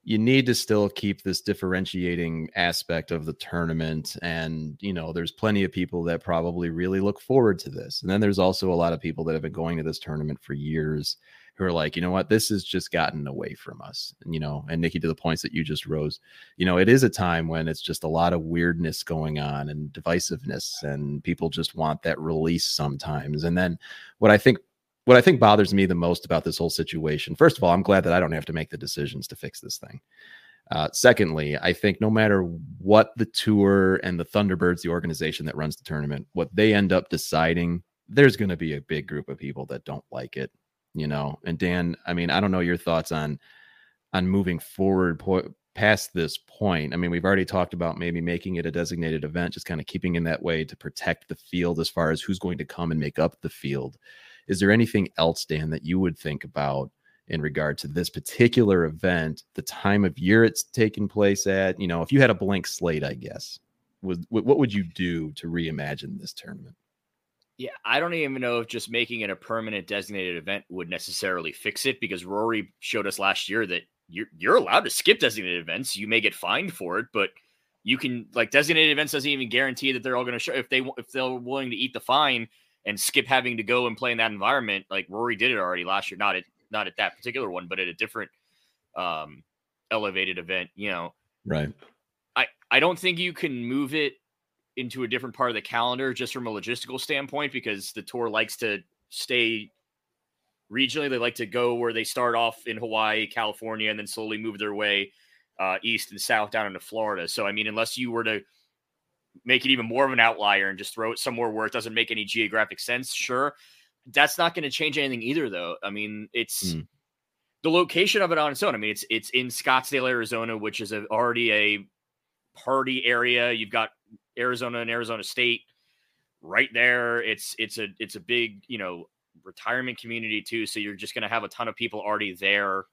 you need to still keep this differentiating aspect of the tournament. And, you know, there's plenty of people that probably really look forward to this. And then there's also a lot of people that have been going to this tournament for years who are like, you know what, this has just gotten away from us. And, you know, and Nikki, to the points that you just rose, you know, it is a time when it's just a lot of weirdness going on and divisiveness, and people just want that release sometimes. And then what I think bothers me the most about this whole situation, first of all, I'm glad that I don't have to make the decisions to fix this thing. Secondly, I think no matter what the tour and the Thunderbirds, the organization that runs the tournament, what they end up deciding, there's going to be a big group of people that don't like it, you know. And Dan, I mean, I don't know your thoughts on moving forward past this point. I mean, we've already talked about maybe making it a designated event, just kind of keeping in that way to protect the field as far as who's going to come and make up the field. Is there anything else, Dan, that you would think about in regard to this particular event, the time of year it's taking place at? You know, if you had a blank slate, I guess, what would you do to reimagine this tournament? Yeah, I don't even know if just making it a permanent designated event would necessarily fix it, because Rory showed us last year that you're allowed to skip designated events. You may get fined for it, but you can, like, designated events doesn't even guarantee that they're all going to show if they're willing to eat the fine and skip having to go and play in that environment. Like Rory did it already last year, not at that particular one, but at a different elevated event, you know. Right. I don't think you can move it into a different part of the calendar just from a logistical standpoint, because the tour likes to stay regionally. They like to go where they start off in Hawaii, California, and then slowly move their way east and south down into Florida. So, I mean, unless you were to make it even more of an outlier and just throw it somewhere where it doesn't make any geographic sense, sure. That's not going to change anything either, though. I mean, it's the location of it on its own. I mean, it's in Scottsdale, Arizona, which is already a party area. You've got Arizona and Arizona State right there. It's a big, you know, retirement community too. So you're just going to have a ton of people already there.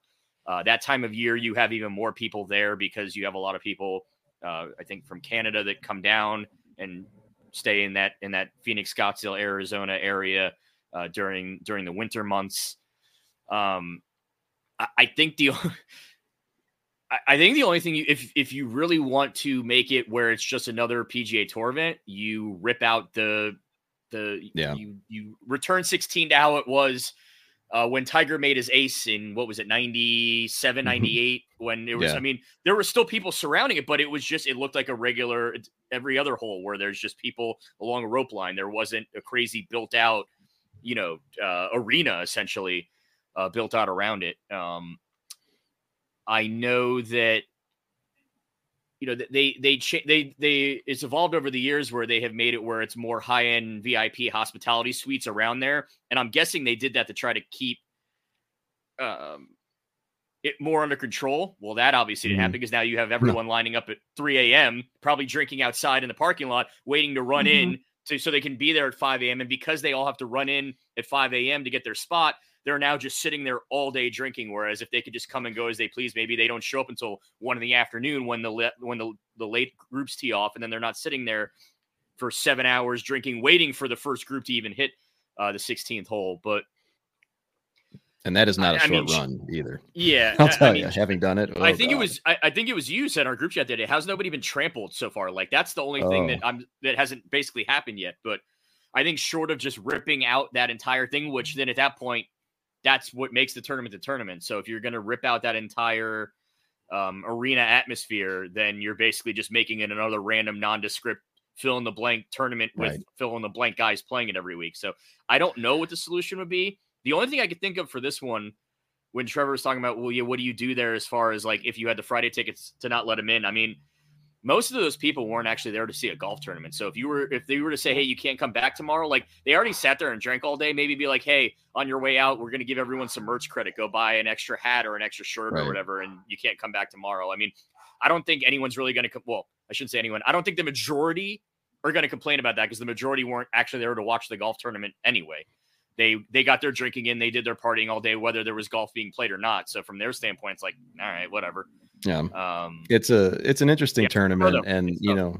That time of year, you have even more people there because you have a lot of people, I think, from Canada that come down and stay in that Phoenix, Scottsdale, Arizona area during the winter months. I think the only thing, if you really want to make it where it's just another PGA Tour event, you rip out you return 16 to how it was when Tiger made his ace in, what was it, 97, 98, when it was, yeah. I mean, there were still people surrounding it, but it was just, it looked like a regular, every other hole where there's just people along a rope line. There wasn't a crazy built out, you know, arena essentially built out around it. I know that, you know, it's evolved over the years where they have made it where it's more high end VIP hospitality suites around there. And I'm guessing they did that to try to keep it more under control. Well, that obviously didn't happen, because now you have everyone lining up at 3 a.m., probably drinking outside in the parking lot, waiting to run in so they can be there at 5 a.m. And because they all have to run in at 5 a.m. to get their spot, they're now just sitting there all day drinking. Whereas if they could just come and go as they please, maybe they don't show up until 1 p.m. when the late groups tee off, and then they're not sitting there for 7 hours drinking, waiting for the first group to even hit the 16th hole. And that is not a short run either. Yeah, I'll tell you, having done it, I think it was you said in our group chat that day, how's nobody been trampled so far? Like, that's the only thing that hasn't basically happened yet. But I think short of just ripping out that entire thing, which then at that point, that's what makes the tournament the tournament. So if you're going to rip out that entire arena atmosphere, then you're basically just making it another random nondescript fill-in-the-blank tournament with fill-in-the-blank guys playing it every week. So I don't know what the solution would be. The only thing I could think of for this one, when Trevor was talking about, well, yeah, what do you do there as far as, like, if you had the Friday tickets to not let them in? I mean, most of those people weren't actually there to see a golf tournament. So if they were to say, hey, you can't come back tomorrow, like, they already sat there and drank all day, maybe be like, hey, on your way out, we're going to give everyone some merch credit. Go buy an extra hat or an extra shirt or whatever, and you can't come back tomorrow. I mean, I don't think anyone's really going to well, I shouldn't say anyone. I don't think the majority are going to complain about that, because the majority weren't actually there to watch the golf tournament anyway. They got their drinking in. They did their partying all day, whether there was golf being played or not. So from their standpoint, it's like, all right, whatever. Yeah, it's an interesting tournament, and you know,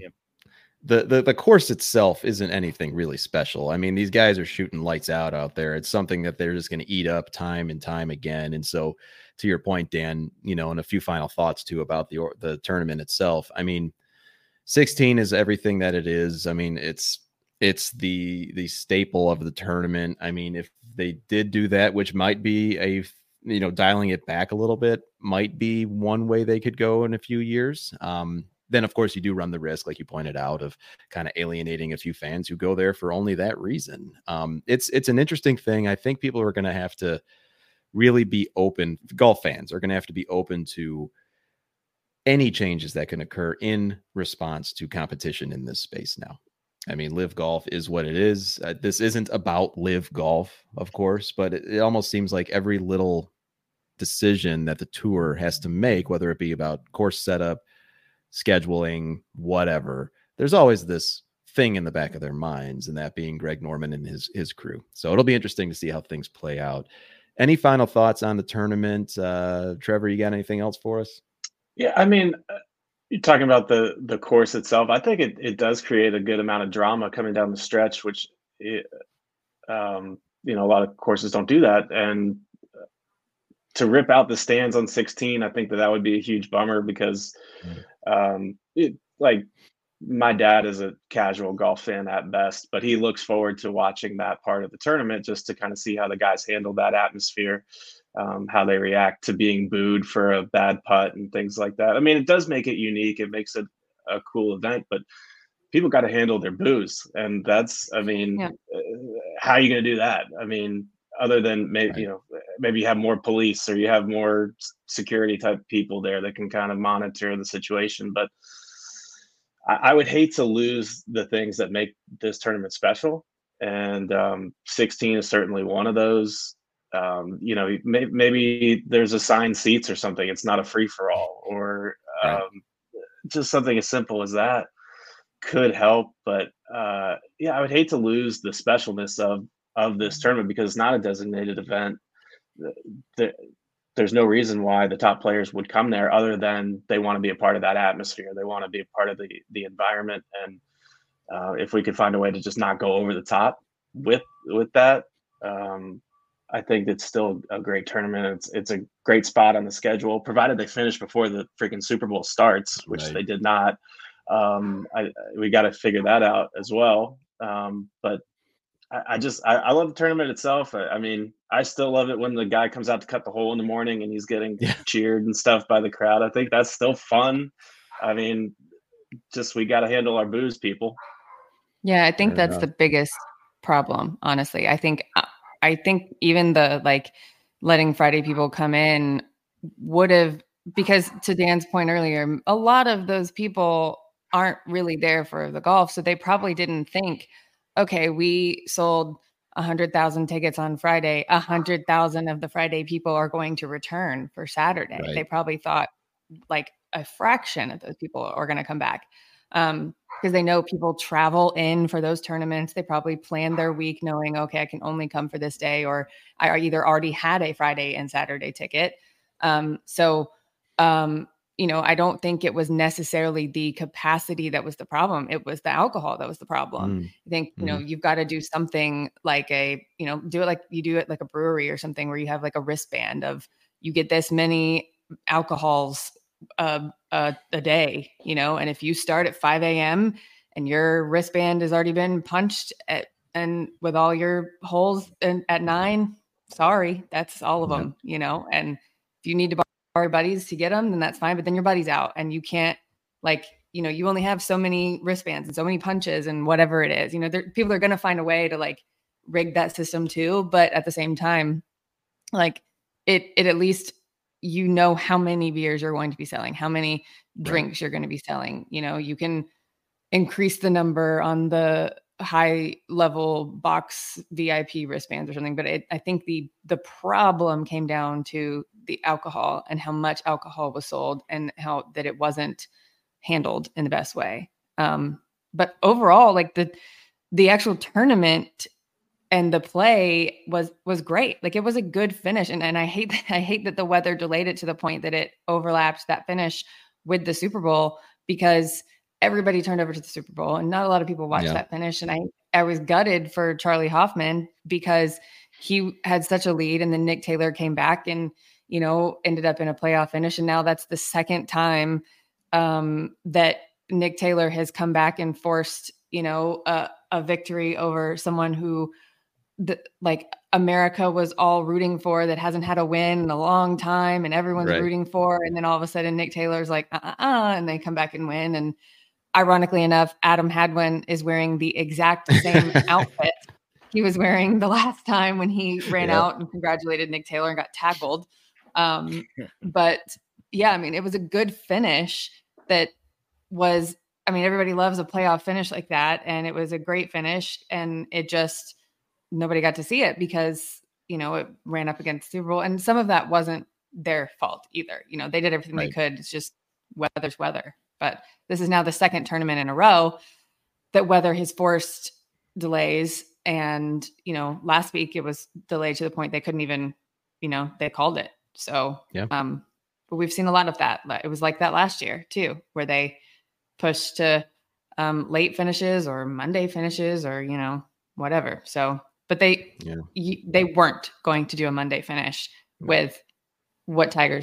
the course itself isn't anything really special. I mean, these guys are shooting lights out there. It's something that they're just going to eat up time and time again. And so, to your point, Dan, you know, and a few final thoughts too about the tournament itself. I mean, 16 is everything that it is. I mean, it's the staple of the tournament. I mean, if they did do that, which might be a, you know, dialing it back a little bit might be one way they could go in a few years. Then, of course, you do run the risk, like you pointed out, of kind of alienating a few fans who go there for only that reason. It's an interesting thing. I think people are going to have to really be open. Golf fans are going to have to be open to any changes that can occur in response to competition in this space now. I mean, Live Golf is what it is. This isn't about Live Golf, of course, but it almost seems like every little decision that the tour has to make, whether it be about course setup, scheduling, whatever, there's always this thing in the back of their minds, and that being Greg Norman and his crew. So it'll be interesting to see how things play out. Any final thoughts on the tournament? Trevor, you got anything else for us? Yeah, I mean, you're talking about the course itself. I think it does create a good amount of drama coming down the stretch, which, you know, a lot of courses don't do that. And to rip out the stands on 16, I think that would be a huge bummer because, like, my dad is a casual golf fan at best, but he looks forward to watching that part of the tournament just to kind of see how the guys handle that atmosphere. How they react to being booed for a bad putt and things like that. I mean, it does make it unique. It makes it a cool event, but people got to handle their boos. And that's, I mean, how are you going to do that? I mean, other than maybe, right. You know, maybe you have more police or you have more security type people there that can kind of monitor the situation. But I would hate to lose the things that make this tournament special. And 16 is certainly one of those. You know, maybe there's assigned seats or something. It's not a free for all, or just something as simple as that could help. But I would hate to lose the specialness of this tournament because it's not a designated event. There's no reason why the top players would come there other than they want to be a part of that atmosphere. They want to be a part of the environment. And if we could find a way to just not go over the top with that, I think it's still a great tournament. It's a great spot on the schedule, provided they finish before the freaking Super Bowl starts, which they did not. We got to figure that out as well. But I love the tournament itself. I mean, I still love it when the guy comes out to cut the hole in the morning and he's getting cheered and stuff by the crowd. I think that's still fun. I mean, just we got to handle our boos, people. Yeah, I think that's the biggest problem, honestly. I think even the letting Friday people come in would have, because to Dan's point earlier, a lot of those people aren't really there for the golf. So they probably didn't think, okay, we sold 100,000 tickets on Friday. 100,000 of the Friday people are going to return for Saturday. Right. They probably thought like a fraction of those people are going to come back. Because they know people travel in for those tournaments. They probably plan their week knowing, okay, I can only come for this day, or I either already had a Friday and Saturday ticket. You know, I don't think it was necessarily the capacity that was the problem. It was the alcohol that was the problem. I think, you know, you've got to do something like a, you know, do it like you do it like a brewery or something where you have like a wristband of you get this many alcohols a day, you know, and if you start at 5 a.m. and your wristband has already been punched and with all your holes at 9, sorry, that's all of them, you know, and if you need to borrow your buddies to get them, then that's fine. But then your buddy's out and you can't, like, you know, you only have so many wristbands and so many punches and whatever it is, you know, people are going to find a way to like rig that system too. But at the same time, like it at least, you know how many beers you're going to be selling, how many drinks you're going to be selling. You know, you can increase the number on the high level box VIP wristbands or something. But I think the problem came down to the alcohol and how much alcohol was sold and how that it wasn't handled in the best way. But overall, like the actual tournament and the play was great. Like it was a good finish. And I hate that the weather delayed it to the point that it overlapped that finish with the Super Bowl, because everybody turned over to the Super Bowl, and not a lot of people watched that finish. And I was gutted for Charlie Hoffman because he had such a lead, and then Nick Taylor came back and, you know, ended up in a playoff finish. And now that's the second time that Nick Taylor has come back and forced, you know, a victory over someone who like America was all rooting for, that hasn't had a win in a long time, and everyone's rooting for. And then all of a sudden Nick Taylor's like, and they come back and win. And ironically enough, Adam Hadwin is wearing the exact same outfit he was wearing the last time when he ran out and congratulated Nick Taylor and got tackled. But yeah, I mean, it was a good finish that was, I mean, everybody loves a playoff finish like that. And it was a great finish, and it just, nobody got to see it because, you know, it ran up against the Super Bowl, and some of that wasn't their fault either. You know, they did everything they could. It's just weather's weather. But this is now the second tournament in a row that weather has forced delays. And, you know, last week it was delayed to the point they couldn't even, you know, they called it. So, but we've seen a lot of that. It was like that last year too, where they pushed to late finishes or Monday finishes or, you know, whatever. So, but they weren't going to do a Monday finish with what Tiger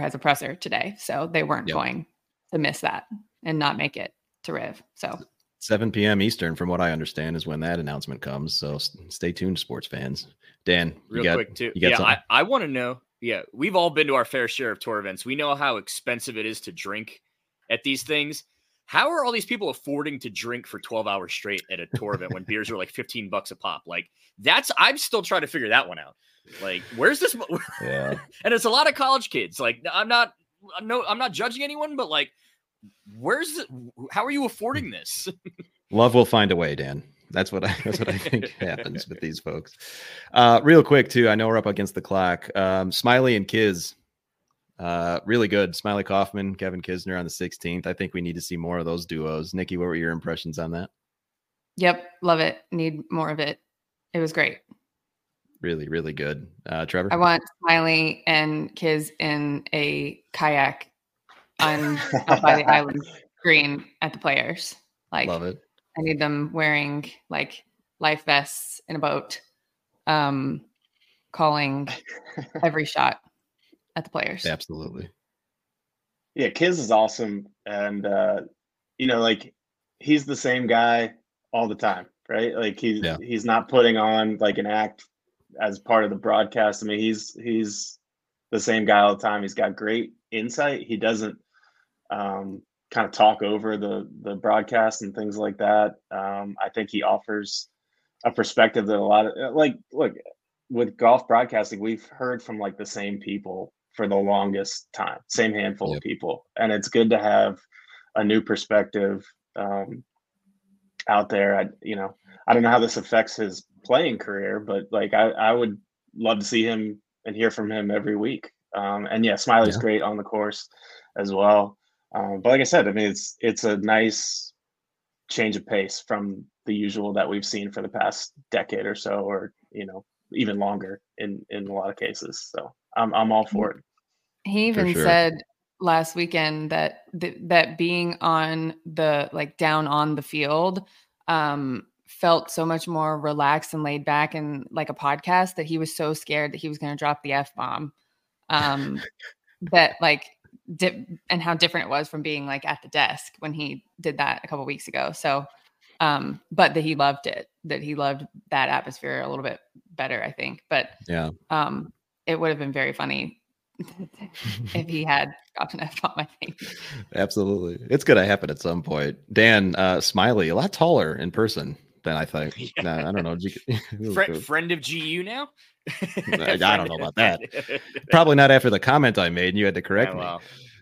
has a presser today. So they weren't going to miss that and not make it to Riv. So 7 p.m. Eastern, from what I understand, is when that announcement comes. So stay tuned, sports fans. Dan, I want to know. Yeah, we've all been to our fair share of tour events. We know how expensive it is to drink at these things. How are all these people affording to drink for 12 hours straight at a tour event when beers are like $15 a pop? Like I'm still trying to figure that one out. Like, where's this? And it's a lot of college kids. Like, I'm not judging anyone, but like, how are you affording this? Love will find a way, Dan. That's what I think happens with these folks. Real quick too. I know we're up against the clock. Smiley and Kiz. Really good. Smiley Kaufman, Kevin Kisner on the 16th. I think we need to see more of those duos. Nikki, what were your impressions on that? Yep. Love it. Need more of it. It was great. Really, really good. Trevor? I want Smiley and Kiz in a kayak out by the island green at the Players. Like, love it. I need them wearing like life vests in a boat, calling every shot at the Players. Absolutely. Yeah, Kiz is awesome. And, you know, like, he's the same guy all the time, right? Like, he's not putting on, like, an act as part of the broadcast. I mean, he's the same guy all the time. He's got great insight. He doesn't kind of talk over the broadcast and things like that. I think he offers a perspective that a lot of, like, look, with golf broadcasting, we've heard from, like, the same people for the longest time, same handful of people. And it's good to have a new perspective out there. I don't know how this affects his playing career, but like, I would love to see him and hear from him every week. And yeah, Smiley's great on the course as well. But like I said, I mean, it's a nice change of pace from the usual that we've seen for the past decade or so, or, you know, even longer in a lot of cases. So I'm all for it. He even said last weekend that that being on the, like, down on the field felt so much more relaxed and laid back and like a podcast, that he was so scared that he was going to drop the F-bomb. That like and how different it was from being like at the desk when he did that a couple weeks ago. So but that he loved it, that he loved that atmosphere a little bit better, I think. But it would have been very funny if he had dropped an F-bomb, I think. Absolutely. It's going to happen at some point. Dan, Smiley, a lot taller in person than I think. Yeah. Nah, I don't know. Friend of GU now? I don't know about that. Probably not after the comment I made and you had to correct me.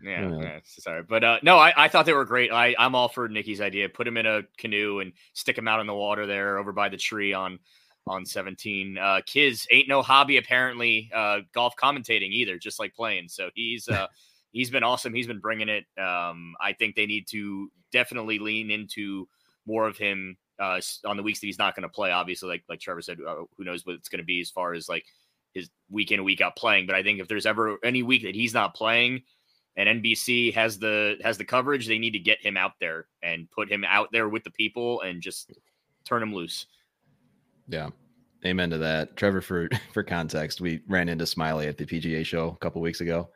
Yeah, sorry. But no, I thought they were great. I'm all for Nikki's idea. Put him in a canoe and stick him out in the water there over by the tree on 17. Kiz ain't no hobby, apparently, golf commentating either, just like playing. So he's been awesome. He's been bringing it. I think they need to definitely lean into more of him on the weeks that he's not going to play. Obviously, like Trevor said, who knows what it's going to be as far as like his week in, week out playing. But I think if there's ever any week that he's not playing, and NBC has the coverage. They need to get him out there and put him out there with the people and just turn him loose. Yeah. Amen to that. Trevor, for context, we ran into Smiley at the PGA show a couple weeks ago,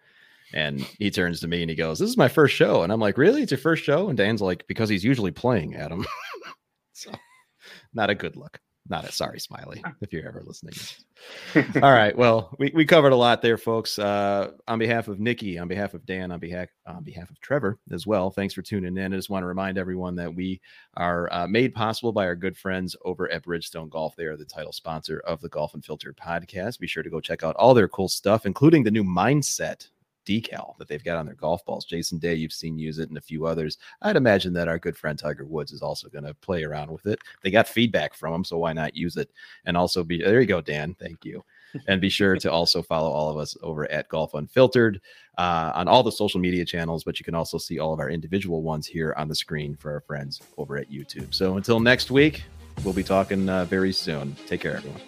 and he turns to me and he goes, "This is my first show." And I'm like, "Really? It's your first show?" And Dan's like, "Because he's usually playing, Adam." So not a good look. Sorry, Smiley, if you're ever listening. All right. Well, we covered a lot there, folks. On behalf of Nikki, on behalf of Dan, on behalf of Trevor as well, thanks for tuning in. I just want to remind everyone that we are made possible by our good friends over at Bridgestone Golf. They are the title sponsor of the Golf and Filter podcast. Be sure to go check out all their cool stuff, including the new Mindset decal that they've got on their golf balls. Jason Day, you've seen use it, and a few others. I'd imagine that our good friend Tiger Woods is also going to play around with it. They got feedback from him, so why not use it? And also be there you go, Dan. Thank you. And be sure to also follow all of us over at Golf Unfiltered on all the social media channels, but you can also see all of our individual ones here on the screen for our friends over at YouTube. So until next week, we'll be talking very soon. Take care, everyone.